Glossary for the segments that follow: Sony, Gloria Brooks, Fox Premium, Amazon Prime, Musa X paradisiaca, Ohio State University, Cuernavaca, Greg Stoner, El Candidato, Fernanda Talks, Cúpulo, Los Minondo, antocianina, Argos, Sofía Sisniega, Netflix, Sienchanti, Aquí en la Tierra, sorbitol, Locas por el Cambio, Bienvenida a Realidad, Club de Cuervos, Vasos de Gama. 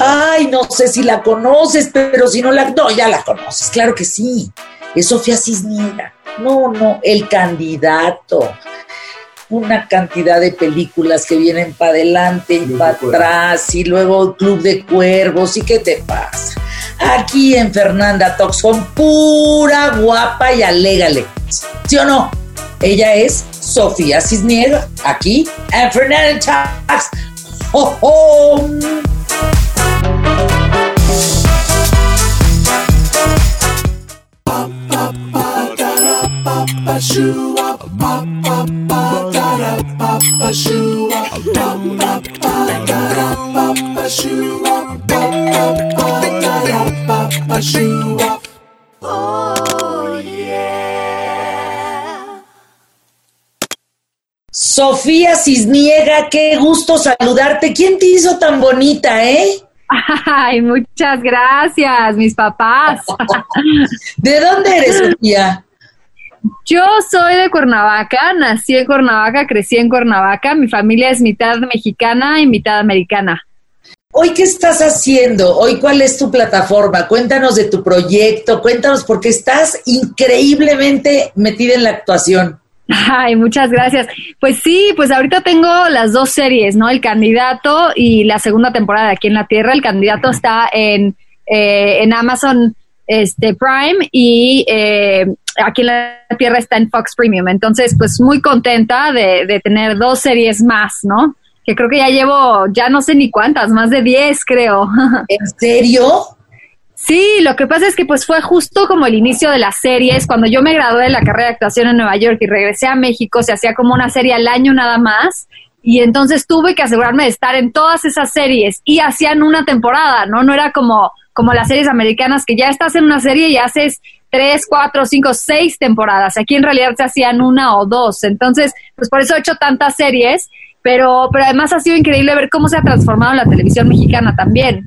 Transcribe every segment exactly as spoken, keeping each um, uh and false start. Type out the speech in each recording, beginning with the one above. Ay, no sé si la conoces, pero si no la... No, ya la conoces, claro que sí. Es Sofía Sisniega. No, no, El Candidato. Una cantidad de películas que vienen para adelante y para atrás, y luego Club de Cuervos, ¿y qué te pasa? Aquí en Fernanda Talks con pura guapa y alégale. ¿Sí o no? Ella es Sofía Sisniega, aquí en Fernanda Talks. ¡Oh, oh! Oh, yeah. Sofía Sisniega, qué gusto saludarte. ¿Quién te hizo tan bonita, eh? Ay, muchas gracias, mis papás. ¿De dónde eres, Sofía? Yo soy de Cuernavaca, nací en Cuernavaca, crecí en Cuernavaca. Mi familia es mitad mexicana y mitad americana. ¿Hoy qué estás haciendo? ¿Hoy cuál es tu plataforma? Cuéntanos de tu proyecto, cuéntanos porque estás increíblemente metida en la actuación. Ay, muchas gracias. Pues sí, pues ahorita tengo las dos series, ¿no? El Candidato y la segunda temporada de Aquí en la Tierra. El Candidato está en, eh, en Amazon este, Prime y... Eh, Aquí en la Tierra está en Fox Premium, entonces pues muy contenta de, de tener dos series más, ¿no? Que creo que ya llevo, ya no sé ni cuántas, más de diez creo. ¿En serio? Sí, lo que pasa es que pues fue justo como el inicio de las series, cuando yo me gradué de la carrera de actuación en Nueva York y regresé a México, se hacía como una serie al año nada más, y entonces tuve que asegurarme de estar en todas esas series, y hacían una temporada, ¿no? No era como, como las series americanas, que ya estás en una serie y haces... tres, cuatro, cinco, seis temporadas. Aquí en realidad se hacían una o dos. Entonces, pues por eso he hecho tantas series, pero, pero además ha sido increíble ver cómo se ha transformado la televisión mexicana también.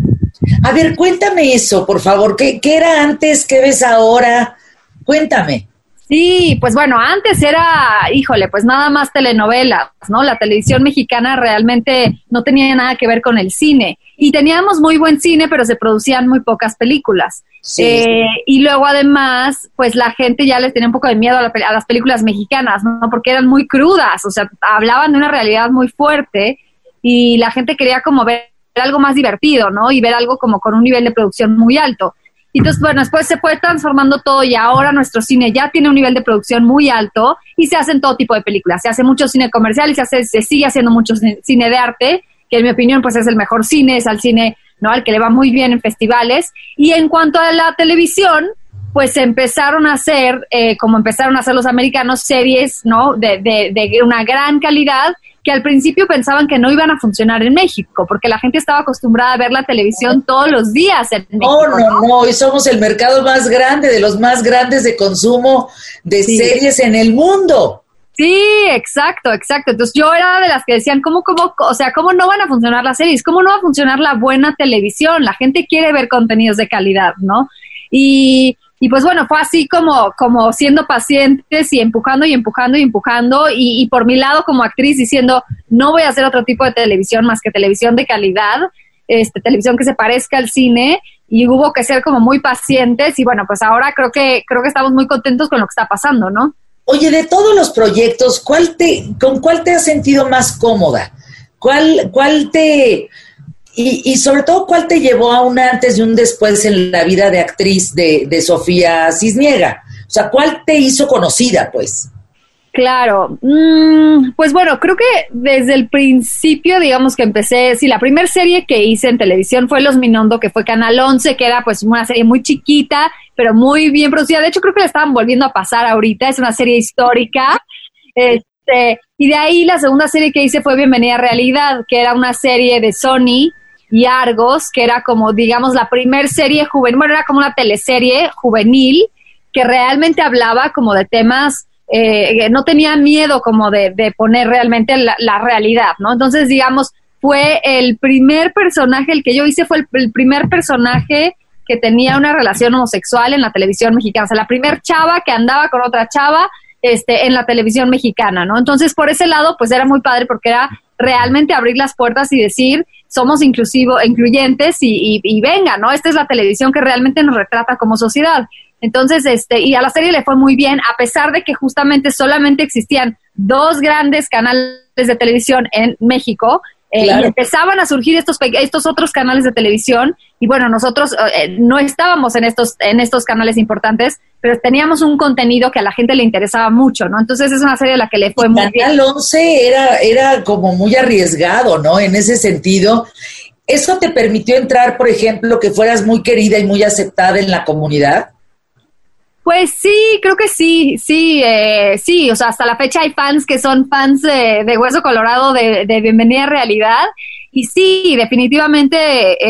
A ver, cuéntame eso, por favor. ¿Qué, qué era antes? ¿Qué ves ahora? Cuéntame. Sí, pues bueno, antes era, híjole, pues nada más telenovelas, ¿no? La televisión mexicana realmente no tenía nada que ver con el cine. Y teníamos muy buen cine, pero se producían muy pocas películas. Sí, eh, sí. Y luego además, pues la gente ya les tenía un poco de miedo a, la, a las películas mexicanas, ¿no? Porque eran muy crudas, o sea, hablaban de una realidad muy fuerte y la gente quería como ver algo más divertido, ¿no? Y ver algo como con un nivel de producción muy alto. Entonces, bueno, después se fue transformando todo y ahora nuestro cine ya tiene un nivel de producción muy alto y se hacen todo tipo de películas. Se hace mucho cine comercial y se, hace, se sigue haciendo mucho cine de arte, que en mi opinión pues es el mejor cine, es al cine, ¿no? Al que le va muy bien en festivales. Y en cuanto a la televisión, pues empezaron a hacer, eh, como empezaron a hacer los americanos, series, ¿no? De, de, de una gran calidad que al principio pensaban que no iban a funcionar en México, porque la gente estaba acostumbrada a ver la televisión todos los días en México. No, no, no, hoy somos el mercado más grande, de los más grandes de consumo de sí. series en el mundo. Sí, exacto, exacto. Entonces yo era de las que decían, ¿cómo, cómo, o sea, cómo no van a funcionar las series? ¿Cómo no va a funcionar la buena televisión? La gente quiere ver contenidos de calidad, ¿no? Y... Y pues bueno, fue así como, como siendo pacientes y empujando y empujando y empujando y, y por mi lado como actriz diciendo no voy a hacer otro tipo de televisión más que televisión de calidad, este televisión que se parezca al cine y hubo que ser como muy pacientes y bueno, pues ahora creo que creo que estamos muy contentos con lo que está pasando, ¿no? Oye, de todos los proyectos, ¿cuál te con cuál te has sentido más cómoda? ¿Cuál cuál te Y, y sobre todo, ¿cuál te llevó a un antes y un después en la vida de actriz de, de Sofía Sisniega? O sea, ¿cuál te hizo conocida, pues? Claro. Mm, pues bueno, creo que desde el principio, digamos que empecé, sí, la primera serie que hice en televisión fue Los Minondo, que fue Canal once, que era pues una serie muy chiquita, pero muy bien producida. De hecho, creo que la estaban volviendo a pasar ahorita. Es una serie histórica. Eh, eh, y de ahí la segunda serie que hice fue Bienvenida a Realidad, que era una serie de Sony y Argos, que era como, digamos, la primer serie juvenil, bueno, era como una teleserie juvenil que realmente hablaba como de temas, eh, que no tenía miedo como de, de poner realmente la, la realidad, ¿no? Entonces, digamos, fue el primer personaje, el que yo hice fue el, el primer personaje que tenía una relación homosexual en la televisión mexicana, o sea, la primer chava que andaba con otra chava este, en la televisión mexicana, ¿no? Entonces, por ese lado, pues era muy padre porque era realmente abrir las puertas y decir, somos inclusivo, incluyentes y, y, y venga, ¿no? Esta es la televisión que realmente nos retrata como sociedad. Entonces, este, y a la serie le fue muy bien, a pesar de que justamente solamente existían dos grandes canales de televisión en México, eh, claro. y empezaban a surgir estos, estos otros canales de televisión, y bueno, nosotros eh, no estábamos en estos, en estos canales importantes, pero teníamos un contenido que a la gente le interesaba mucho, ¿no? Entonces es una serie a la que le fue muy bien. Canal once era, era como muy arriesgado, ¿no? En ese sentido, ¿eso te permitió entrar, por ejemplo, que fueras muy querida y muy aceptada en la comunidad? Pues sí, creo que sí, sí, eh, sí, o sea, hasta la fecha hay fans que son fans eh, de Hueso Colorado, de, de Bienvenida a Realidad, y sí, definitivamente,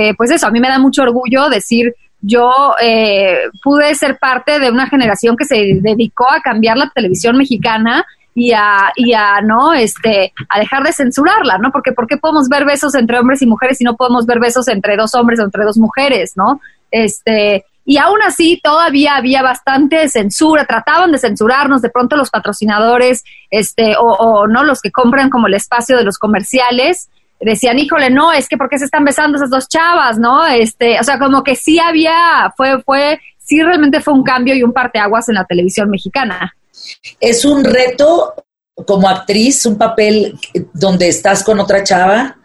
eh, pues eso, a mí me da mucho orgullo decir, yo eh, pude ser parte de una generación que se dedicó a cambiar la televisión mexicana y a, y a no, este, a dejar de censurarla, ¿no? Porque ¿por qué podemos ver besos entre hombres y mujeres si no podemos ver besos entre dos hombres o entre dos mujeres, ¿no? Este... Y aún así todavía había bastante censura, trataban de censurarnos, de pronto los patrocinadores, este, o, o no los que compran como el espacio de los comerciales, decían, híjole, no, es que ¿por qué se están besando esas dos chavas, no? Este, o sea, como que sí había, fue, fue, sí realmente fue un cambio y un parteaguas en la televisión mexicana. ¿Es un reto como actriz, un papel donde estás con otra chava?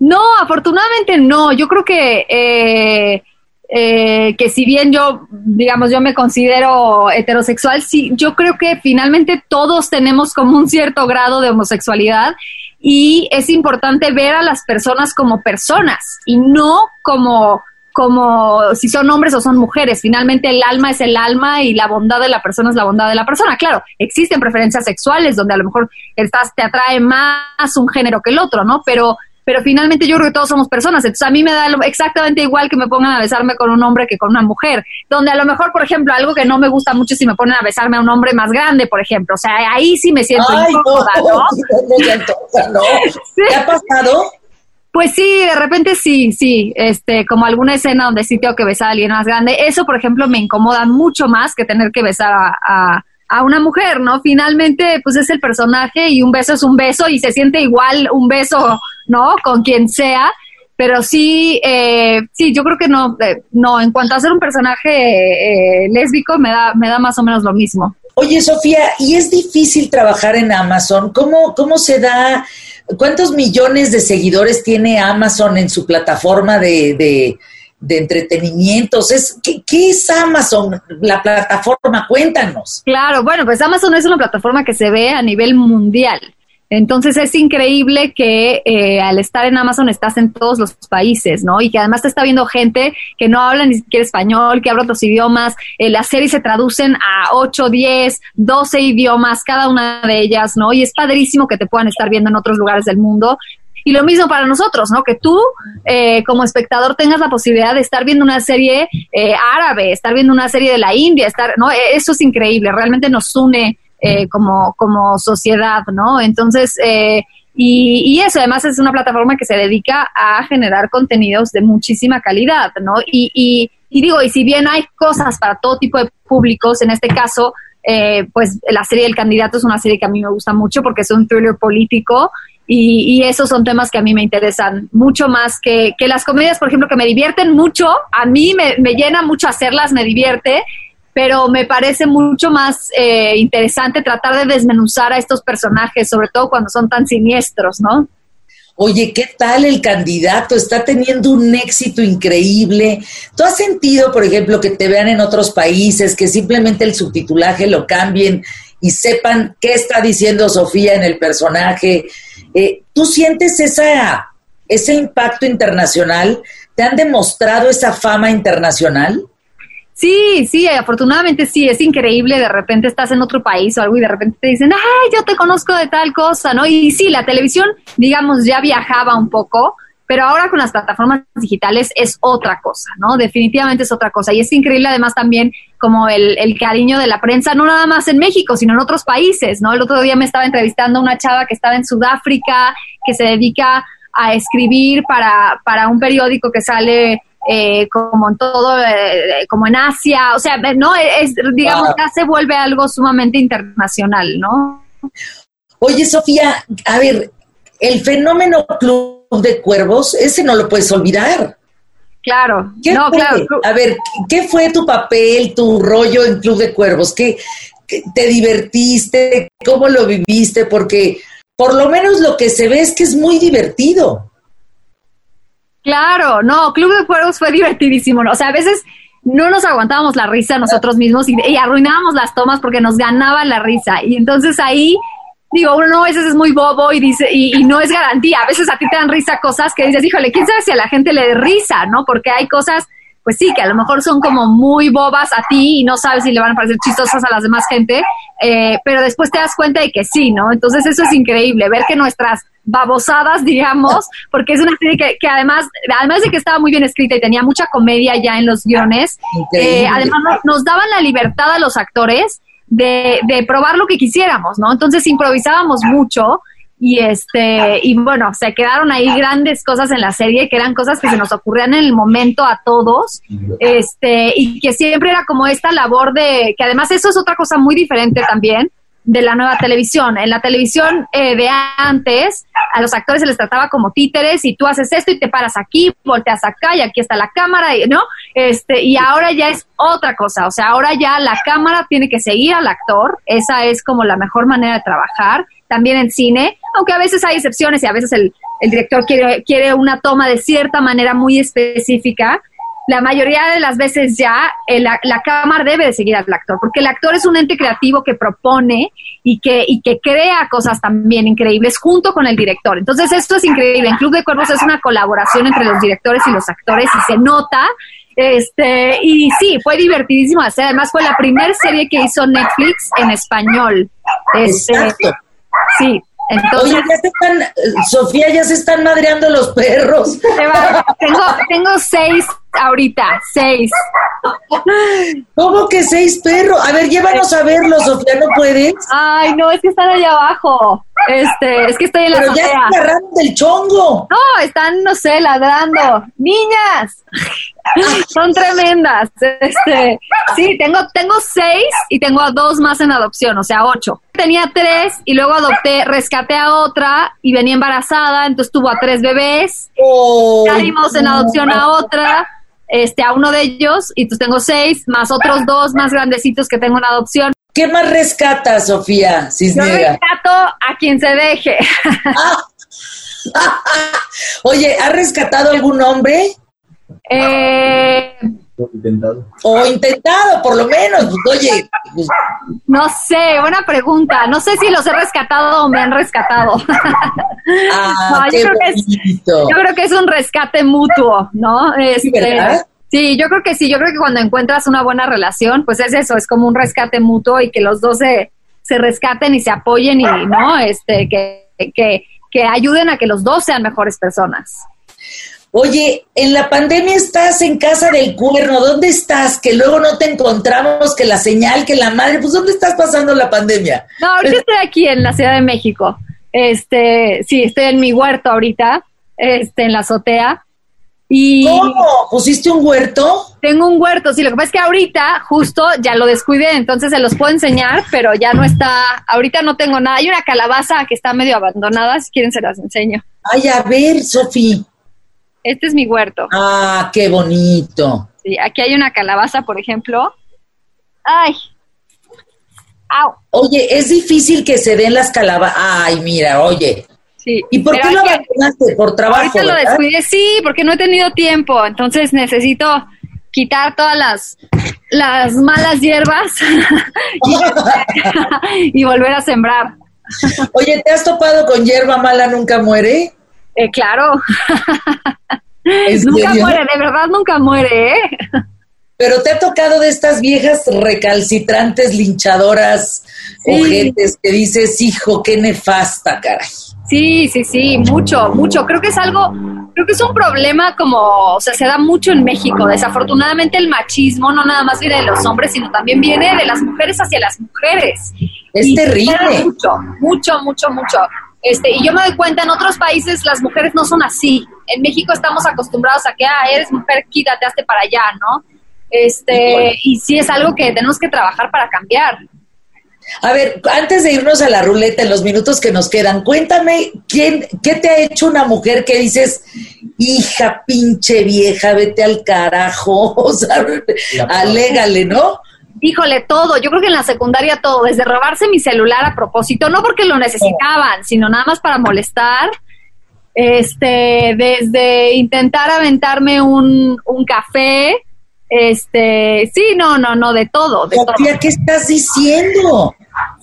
No, afortunadamente no, yo creo que... Eh, Eh, que si bien yo, digamos, yo me considero heterosexual, sí, yo creo que finalmente todos tenemos como un cierto grado de homosexualidad y es importante ver a las personas como personas y no como, como si son hombres o son mujeres. Finalmente el alma es el alma y la bondad de la persona es la bondad de la persona. Claro, existen preferencias sexuales donde a lo mejor estás, te atrae más un género que el otro, ¿no? Pero... pero finalmente yo creo que todos somos personas, entonces a mí me da exactamente igual que me pongan a besarme con un hombre que con una mujer, donde a lo mejor, por ejemplo, algo que no me gusta mucho es si me ponen a besarme a un hombre más grande, por ejemplo, o sea, ahí sí me siento Ay, incómoda, ¿no? ¿no? ¿Te ¿no? ¿Sí? ha pasado? Pues sí, de repente sí, sí, este, como alguna escena donde sí tengo que besar a alguien más grande, eso, por ejemplo, me incomoda mucho más que tener que besar a... a a una mujer, ¿no? Finalmente, pues es el personaje y un beso es un beso y se siente igual un beso, ¿no? Con quien sea, pero sí, eh, sí, yo creo que no, eh, no, en cuanto a ser un personaje eh, lésbico, me da, me da más o menos lo mismo. Oye, Sofía, ¿y es difícil trabajar en Amazon? ¿Cómo, cómo se da? ¿Cuántos millones de seguidores tiene Amazon en su plataforma de... de de entretenimientos? Es, ¿qué, ¿Qué es Amazon, la plataforma? Cuéntanos. Claro, bueno, pues Amazon es una plataforma que se ve a nivel mundial. Entonces es increíble que eh, al estar en Amazon estás en todos los países, ¿no? Y que además te está viendo gente que no habla ni siquiera español, que habla otros idiomas. Eh, las series se traducen a ocho, diez, doce idiomas, cada una de ellas, ¿no? Y es padrísimo que te puedan estar viendo en otros lugares del mundo. Y lo mismo para nosotros, ¿no? Que tú, eh, como espectador, tengas la posibilidad de estar viendo una serie eh, árabe, estar viendo una serie de la India, estar, ¿no? Eso es increíble, realmente nos une eh, como, como sociedad, ¿no? Entonces, eh, y, y eso, además, es una plataforma que se dedica a generar contenidos de muchísima calidad, ¿no? Y, y, y digo, y si bien hay cosas para todo tipo de públicos, en este caso... Eh, pues la serie El Candidato es una serie que a mí me gusta mucho porque es un thriller político y, y esos son temas que a mí me interesan mucho más que, que las comedias, por ejemplo, que me divierten mucho, a mí me, me llena mucho hacerlas, me divierte, pero me parece mucho más eh, interesante tratar de desmenuzar a estos personajes, sobre todo cuando son tan siniestros, ¿no? Oye, ¿qué tal El Candidato? Está teniendo un éxito increíble. ¿Tú has sentido, por ejemplo, que te vean en otros países, que simplemente el subtitulaje lo cambien y sepan qué está diciendo Sofía en el personaje? Eh, ¿Tú sientes esa, ese impacto internacional? ¿Te han demostrado esa fama internacional? Sí, sí, afortunadamente sí, es increíble, de repente estás en otro país o algo y de repente te dicen, ay, yo te conozco de tal cosa, ¿no? Y sí, la televisión, digamos, ya viajaba un poco, pero ahora con las plataformas digitales es otra cosa, ¿no? Definitivamente es otra cosa y es increíble además también como el, el cariño de la prensa, no nada más en México, sino en otros países, ¿no? El otro día me estaba entrevistando una chava que estaba en Sudáfrica, que se dedica a escribir para, para un periódico que sale... Eh, como en todo, eh, como en Asia, o sea, no es, digamos, ya se vuelve algo sumamente internacional, ¿no? Oye, Sofía, a ver, el fenómeno Club de Cuervos, ese no lo puedes olvidar. Claro. ¿Qué no, fue? Claro. A ver, ¿qué fue tu papel, tu rollo en Club de Cuervos? ¿Qué, qué te divertiste? ¿Cómo lo viviste? Porque por lo menos lo que se ve es que es muy divertido. Claro, no, Club de Cuervos fue divertidísimo, ¿no? O sea, a veces no nos aguantábamos la risa nosotros mismos y, y arruinábamos las tomas porque nos ganaba la risa. Y entonces ahí digo, uno no, a veces es muy bobo y dice y, y no es garantía. A veces a ti te dan risa cosas que dices, híjole, quién sabe si a la gente le dé risa, ¿no? Porque hay cosas, pues sí, que a lo mejor son como muy bobas a ti y no sabes si le van a parecer chistosas a las demás gente, eh, pero después te das cuenta de que sí, ¿no? Entonces eso es increíble, ver que nuestras babosadas, digamos, porque es una serie que, que además, además de que estaba muy bien escrita y tenía mucha comedia ya en los guiones, eh, además nos, nos daban la libertad a los actores de, de probar lo que quisiéramos, ¿no? Entonces improvisábamos mucho y este y bueno, se quedaron ahí grandes cosas en la serie que eran cosas que se nos ocurrían en el momento a todos, este y que siempre era como esta labor de, que además eso es otra cosa muy diferente también de la nueva televisión. En la televisión eh, de antes, a los actores se les trataba como títeres y tú haces esto y te paras aquí, volteas acá y aquí está la cámara, ¿no? Este, y ahora ya es otra cosa, o sea, ahora ya la cámara tiene que seguir al actor, esa es como la mejor manera de trabajar, también en cine, aunque a veces hay excepciones y a veces el, el director quiere, quiere una toma de cierta manera muy específica. La mayoría de las veces ya eh, la, la cámara debe de seguir al actor, porque el actor es un ente creativo que propone y que y que crea cosas también increíbles junto con el director. Entonces esto es increíble. En Club de Cuervos es una colaboración entre los directores y los actores y se nota. Este y sí, fue divertidísimo hacer. Además fue la primera serie que hizo Netflix en español. Este, Exacto. Sí. Entonces, oye, ya se están, Sofía, ya se están madreando los perros. Tengo, tengo seis ahorita, seis. ¿Cómo que seis perros? A ver, llévanos a verlos, Sofía, ¿no puedes? Ay, no, es que están allá abajo. Este, es que estoy en la Pero azotea. Ya están agarrando del chongo. No, están, no sé, ladrando. ¡Niñas! Son tremendas. Este, sí, tengo, tengo seis y tengo a dos más en adopción, o sea, ocho. Tenía tres y luego adopté, rescaté a otra y venía embarazada, entonces tuvo a tres bebés. Oh, ya dimos en adopción a otra, este, a uno de ellos, y entonces tengo seis, más otros dos más grandecitos que tengo en adopción. ¿Qué más rescata, Sofía Sisniega? Yo rescato a quien se deje. Oye, ¿has rescatado algún hombre? Eh, o intentado. O intentado, por lo menos. Pues, oye, pues. No sé, buena pregunta. No sé si los he rescatado o me han rescatado. Ah, no, yo, creo que es, yo creo que es un rescate mutuo, ¿no? Este, ¿verdad? Sí, yo creo que sí. Yo creo que cuando encuentras una buena relación, pues es eso, es como un rescate mutuo y que los dos se, se rescaten y se apoyen y, ¿no? Este, que, que, que ayuden a que los dos sean mejores personas. Oye, en la pandemia estás en casa del cuerno, ¿dónde estás? Que luego no te encontramos, que la señal, que la madre, pues ¿dónde estás pasando la pandemia? No, ahorita estoy aquí en la Ciudad de México, este, sí, estoy en mi huerto ahorita, este, en la azotea. Y ¿cómo? ¿Pusiste un huerto? Tengo un huerto, sí, lo que pasa es que ahorita justo ya lo descuidé, entonces se los puedo enseñar, pero ya no está, ahorita no tengo nada, hay una calabaza que está medio abandonada, si quieren se las enseño. Ay, a ver, Sofi. Este es mi huerto. ¡Ah, qué bonito! Sí, aquí hay una calabaza, por ejemplo. ¡Ay! ¡Au! Oye, es difícil que se den las calabazas. ¡Ay, mira, oye! Sí. ¿Y por qué lo abandonaste? ¿Por trabajo? Ahorita lo descuidé, sí, porque no he tenido tiempo. Entonces necesito quitar todas las, las malas hierbas y, y volver a sembrar. Oye, ¿te has topado con hierba mala nunca muere? Eh, claro. Nunca muere, de verdad nunca muere, ¿eh? Pero te ha tocado de estas viejas recalcitrantes, linchadoras, sí. Ojetes, que dices, hijo, qué nefasta, caray. Sí, sí, sí, mucho, mucho. Creo que es algo, creo que es un problema como, o sea, se da mucho en México. Desafortunadamente el machismo no nada más viene de los hombres, sino también viene de las mujeres hacia las mujeres. Es y terrible. Mucho, mucho, mucho, mucho. Este, y yo me doy cuenta, en otros países las mujeres no son así. En México estamos acostumbrados a que, ah, eres mujer, quítate, hazte para allá, ¿no? Este, y sí es algo que tenemos que trabajar para cambiar. A ver, antes de irnos a la ruleta en los minutos que nos quedan, cuéntame, ¿quién, ¿qué te ha hecho una mujer que dices, hija pinche vieja, vete al carajo? O sea, alégale, ¿no? Híjole, todo. Yo creo que en la secundaria todo, desde robarse mi celular a propósito, no porque lo necesitaban, sino nada más para molestar. Este, desde intentar aventarme un, un café, este, sí, no, no, no, de todo. De Sofía, todo. ¿Qué estás diciendo?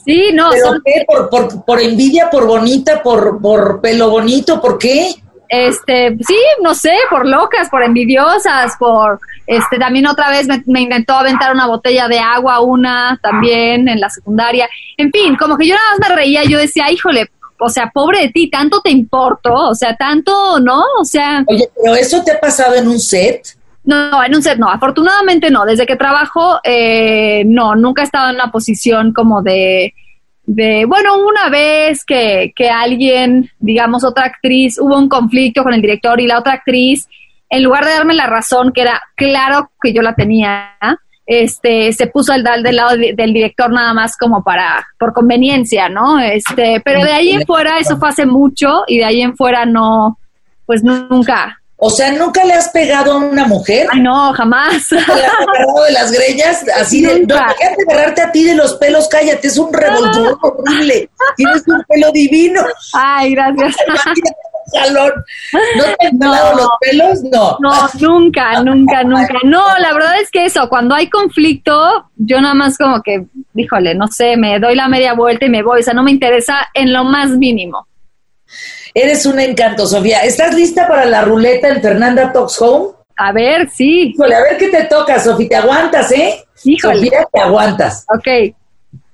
Sí, no. ¿Pero son... qué? ¿Por, por, por envidia, por bonita, por, por pelo bonito, por qué? Este, sí, no sé, por locas, por envidiosas, por, este, también otra vez me, me inventó aventar una botella de agua, una también en la secundaria. En fin, como que yo nada más me reía, yo decía, híjole, o sea, pobre de ti, tanto te importo, o sea, tanto, ¿no? O sea... Oye, ¿pero eso te ha pasado en un set? No, en un set no, afortunadamente no. Desde que trabajo, eh, no, nunca he estado en una posición como de... de bueno, una vez que, que alguien, digamos, otra actriz, hubo un conflicto con el director y la otra actriz, en lugar de darme la razón, que era claro que yo la tenía, este, se puso al del lado del director nada más como para, por conveniencia, ¿no? Este, pero de ahí en fuera, eso fue hace mucho, y de ahí en fuera no, pues nunca. O sea, ¿nunca le has pegado a una mujer? Ay, no, jamás. ¿Te la has agarrado de las greñas? Así de, no, déjate agarrarte a ti de los pelos, cállate, es un revoltón horrible. Tienes un pelo divino. Ay, gracias. Salón. ¿No te han pelado no, los pelos? No. No, nunca, nunca, nunca. No, la verdad es que eso, cuando hay conflicto, yo nada más como que, híjole, no sé, me doy la media vuelta y me voy. O sea, no me interesa en lo más mínimo. Eres un encanto, Sofía. ¿Estás lista para la ruleta en Fernanda Talks Home? A ver, sí. Híjole, a ver qué te toca, Sofía. Te aguantas, ¿eh? Híjole. Sofía, te aguantas. Ok.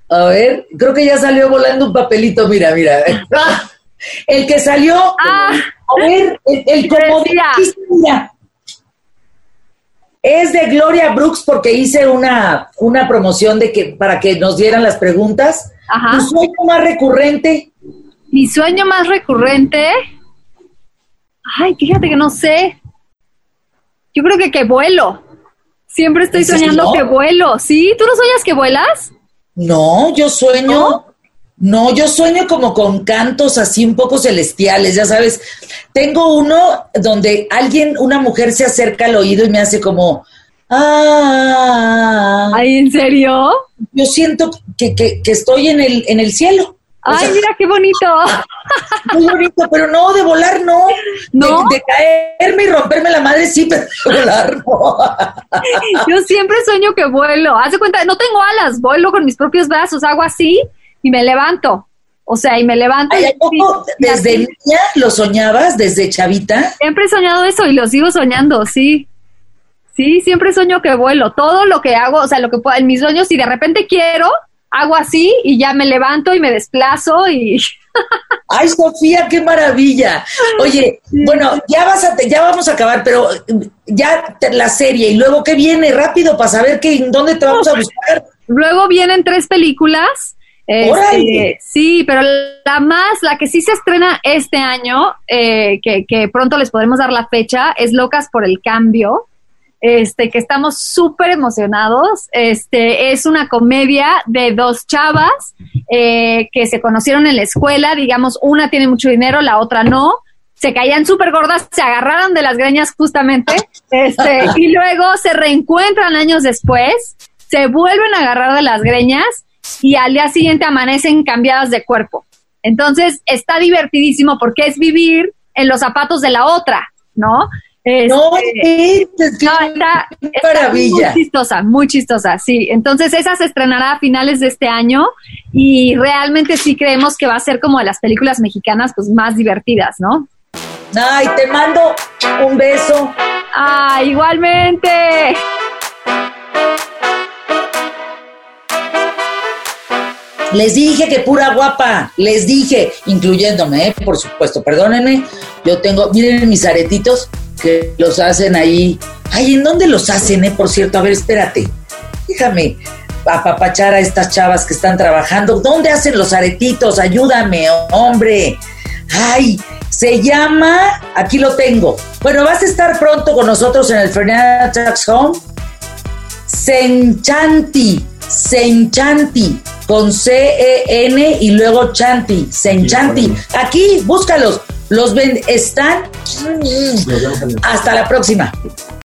A ver, creo que ya salió volando un papelito. Mira, mira. El que salió, ah, a ver, el, el comodín, mira, es de Gloria Brooks, porque hice una, una promoción de que para que nos dieran las preguntas. Ajá. ¿Tu sueño más recurrente? Mi sueño más recurrente, ay, fíjate que no sé. Yo creo que que vuelo. Siempre estoy soñando no? que vuelo. ¿Sí? ¿Tú no sueñas que vuelas? No, yo sueño... ¿No? No, yo sueño como con cantos así un poco celestiales, ya sabes. Tengo uno donde alguien, una mujer se acerca al oído y me hace como... ¡Ah! ¿Ay, en serio? Yo siento que, que, que estoy en el, en el cielo. ¡Ay, o sea, mira qué bonito! Muy bonito, pero no, de volar no. ¿No? De, de caerme y romperme la madre sí, pero de volar no. Yo siempre sueño que vuelo. Haz de cuenta, no tengo alas, vuelo con mis propios brazos, hago así... Y me levanto, o sea, y me levanto. Ay, y, ¿cómo? Y ¿desde niña lo soñabas, desde chavita? Siempre he soñado eso y lo sigo soñando, sí. Sí, siempre sueño que vuelo. Todo lo que hago, o sea, lo que puedo en mis sueños, si de repente quiero, hago así y ya me levanto y me desplazo y... Ay, Sofía, qué maravilla. Oye, bueno, ya vas a te, ya vamos a acabar, pero ya te, la serie y luego qué viene rápido para saber que, dónde te vamos a buscar. Luego vienen tres películas. Este, sí, pero la más, la que sí se estrena este año, eh, que, que pronto les podremos dar la fecha, es Locas por el Cambio, este, que estamos súper emocionados. Este, es una comedia de dos chavas eh, que se conocieron en la escuela, digamos, una tiene mucho dinero, la otra no. Se caían súper gordas, se agarraron de las greñas justamente, este, y luego se reencuentran años después, se vuelven a agarrar de las greñas, y al día siguiente amanecen cambiadas de cuerpo. Entonces, está divertidísimo porque es vivir en los zapatos de la otra, ¿no? Este, no, es, es no, está, maravilla. Está muy chistosa, muy chistosa, sí. Entonces, esa se estrenará a finales de este año y realmente sí creemos que va a ser como de las películas mexicanas pues más divertidas, ¿no? Ay, te mando un beso. Ah, igualmente. Les dije que pura guapa, les dije, incluyéndome, ¿eh? Por supuesto, perdónenme, yo tengo, miren mis aretitos que los hacen ahí. Ay, ¿en dónde los hacen, eh? Por cierto, a ver, espérate, déjame apapachar a estas chavas que están trabajando. ¿Dónde hacen los aretitos? Ayúdame, hombre. Ay, se llama, aquí lo tengo. Bueno, vas a estar pronto con nosotros en el Fernanda Talks Home. Sienchanti, Sienchanti. con C E N y luego Chanti, Sienchanti. Aquí, búscalos. Los ven, están. Hasta la próxima.